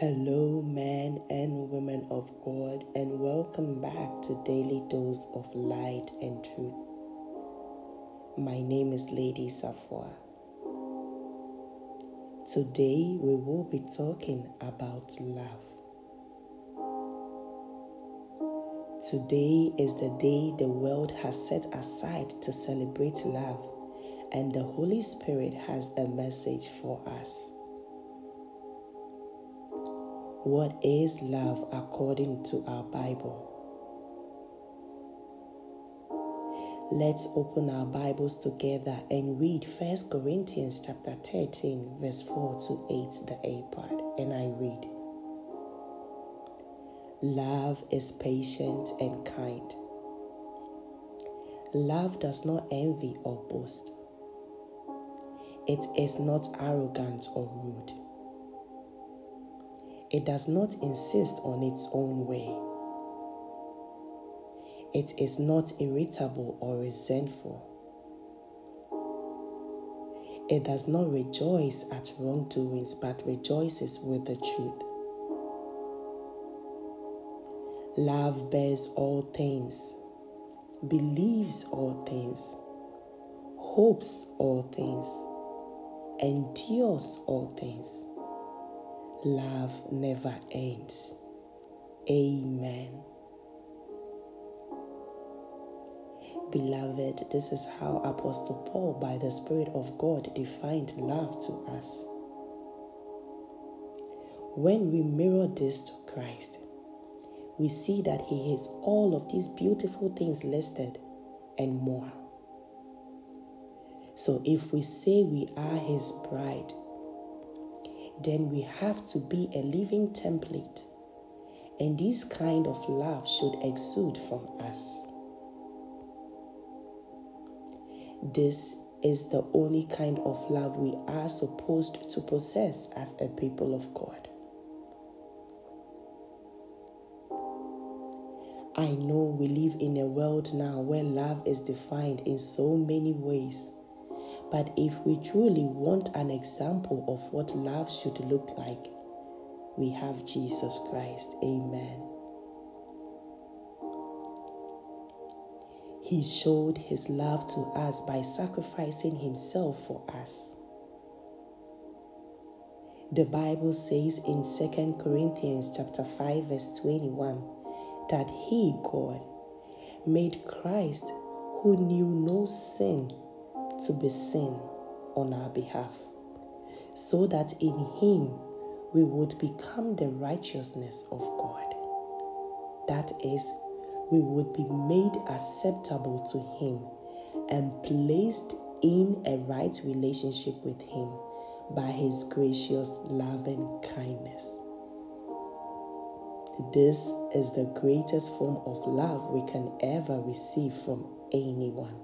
Hello, men and women of God, and welcome back to Daily Dose of Light and Truth. My name is Lady Safoa. Today, we will be talking about love. Today is the day the world has set aside to celebrate love, and the Holy Spirit has a message for us. What is love according to our Bible? Let's open our Bibles together and read 1 Corinthians chapter 13, verse 4 to 8, the A part, and I read. Love is patient and kind. Love does not envy or boast. It is not arrogant or rude. It does not insist on its own way. It is not irritable or resentful. It does not rejoice at wrongdoings, but rejoices with the truth. Love bears all things, believes all things, hopes all things, endures all things. Love never ends. Amen. Beloved, this is how Apostle Paul, by the Spirit of God, defined love to us. When we mirror this to Christ, we see that He has all of these beautiful things listed and more. So if we say we are His bride, then we have to be a living template, and this kind of love should exude from us. This is the only kind of love we are supposed to possess as a people of God. I know we live in a world now where love is defined in so many ways. But if we truly want an example of what love should look like, we have Jesus Christ. Amen. He showed His love to us by sacrificing Himself for us. The Bible says in 2 Corinthians chapter 5 verse 21 that He, God, made Christ, who knew no sin, to be sin on our behalf, so that in Him we would become the righteousness of God. That is, we would be made acceptable to Him and placed in a right relationship with Him by His gracious love and kindness. This is the greatest form of love we can ever receive from anyone.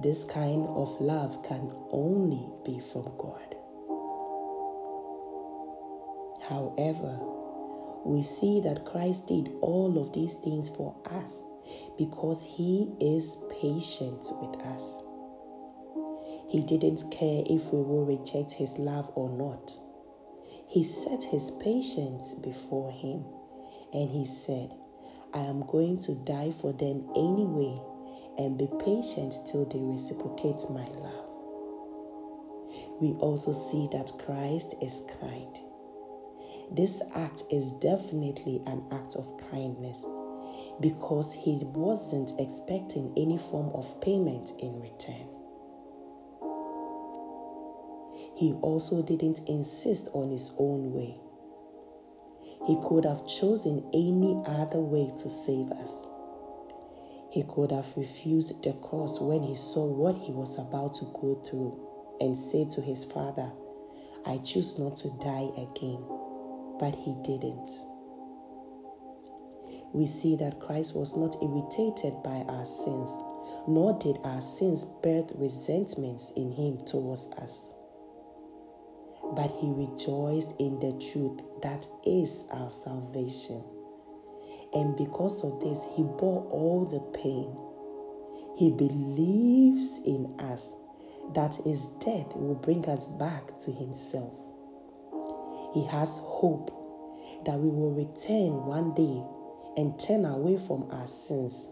This kind of love can only be from God. However, we see that Christ did all of these things for us because He is patient with us. He didn't care if we will reject His love or not. He set His patience before Him, and He said, I am going to die for them anyway, and be patient till they reciprocate my love. We also see that Christ is kind. This act is definitely an act of kindness because He wasn't expecting any form of payment in return. He also didn't insist on His own way. He could have chosen any other way to save us. He could have refused the cross when He saw what He was about to go through and said to His Father, I choose not to die again, but He didn't. We see that Christ was not irritated by our sins, nor did our sins birth resentments in Him towards us. But He rejoiced in the truth that is our salvation. And because of this, He bore all the pain. He believes in us that His death will bring us back to Himself. He has hope that we will return one day and turn away from our sins.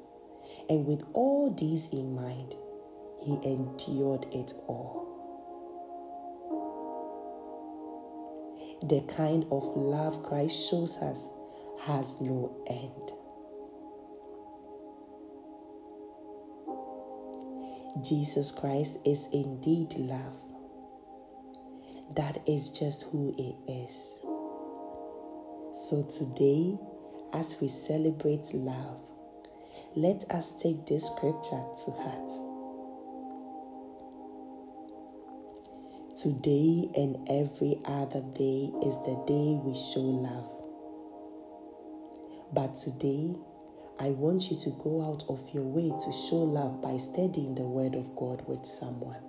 And with all these in mind, he endured it all. The kind of love Christ shows us has no end. Jesus Christ is indeed love. That is just who it is. So today, as we celebrate love, let us take this scripture to heart. Today and every other day is the day we show love. But today, I want you to go out of your way to show love by studying the Word of God with someone.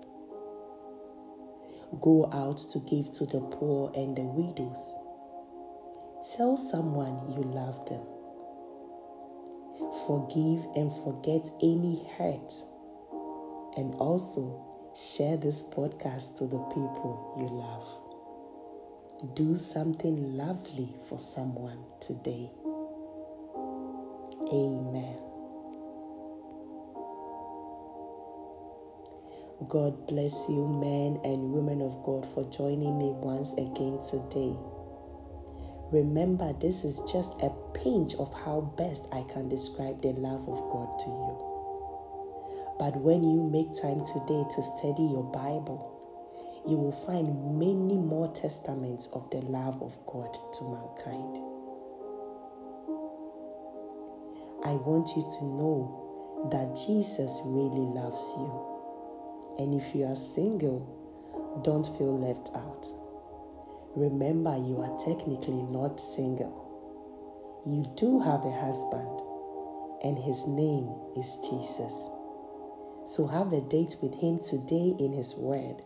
Go out to give to the poor and the widows. Tell someone you love them. Forgive and forget any hurt. And also, share this podcast to the people you love. Do something lovely for someone today. Amen. God bless you, men and women of God, for joining me once again today. Remember, this is just a pinch of how best I can describe the love of God to you. But when you make time today to study your Bible, you will find many more testaments of the love of God to mankind. I want you to know that Jesus really loves you. And if you are single, don't feel left out. Remember, you are technically not single. You do have a husband, and his name is Jesus. So have a date with him today in his word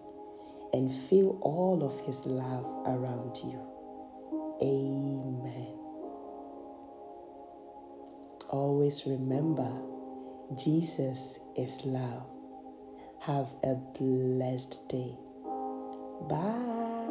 and feel all of his love around you. Amen. Always remember, Jesus is love. Have a blessed day. Bye.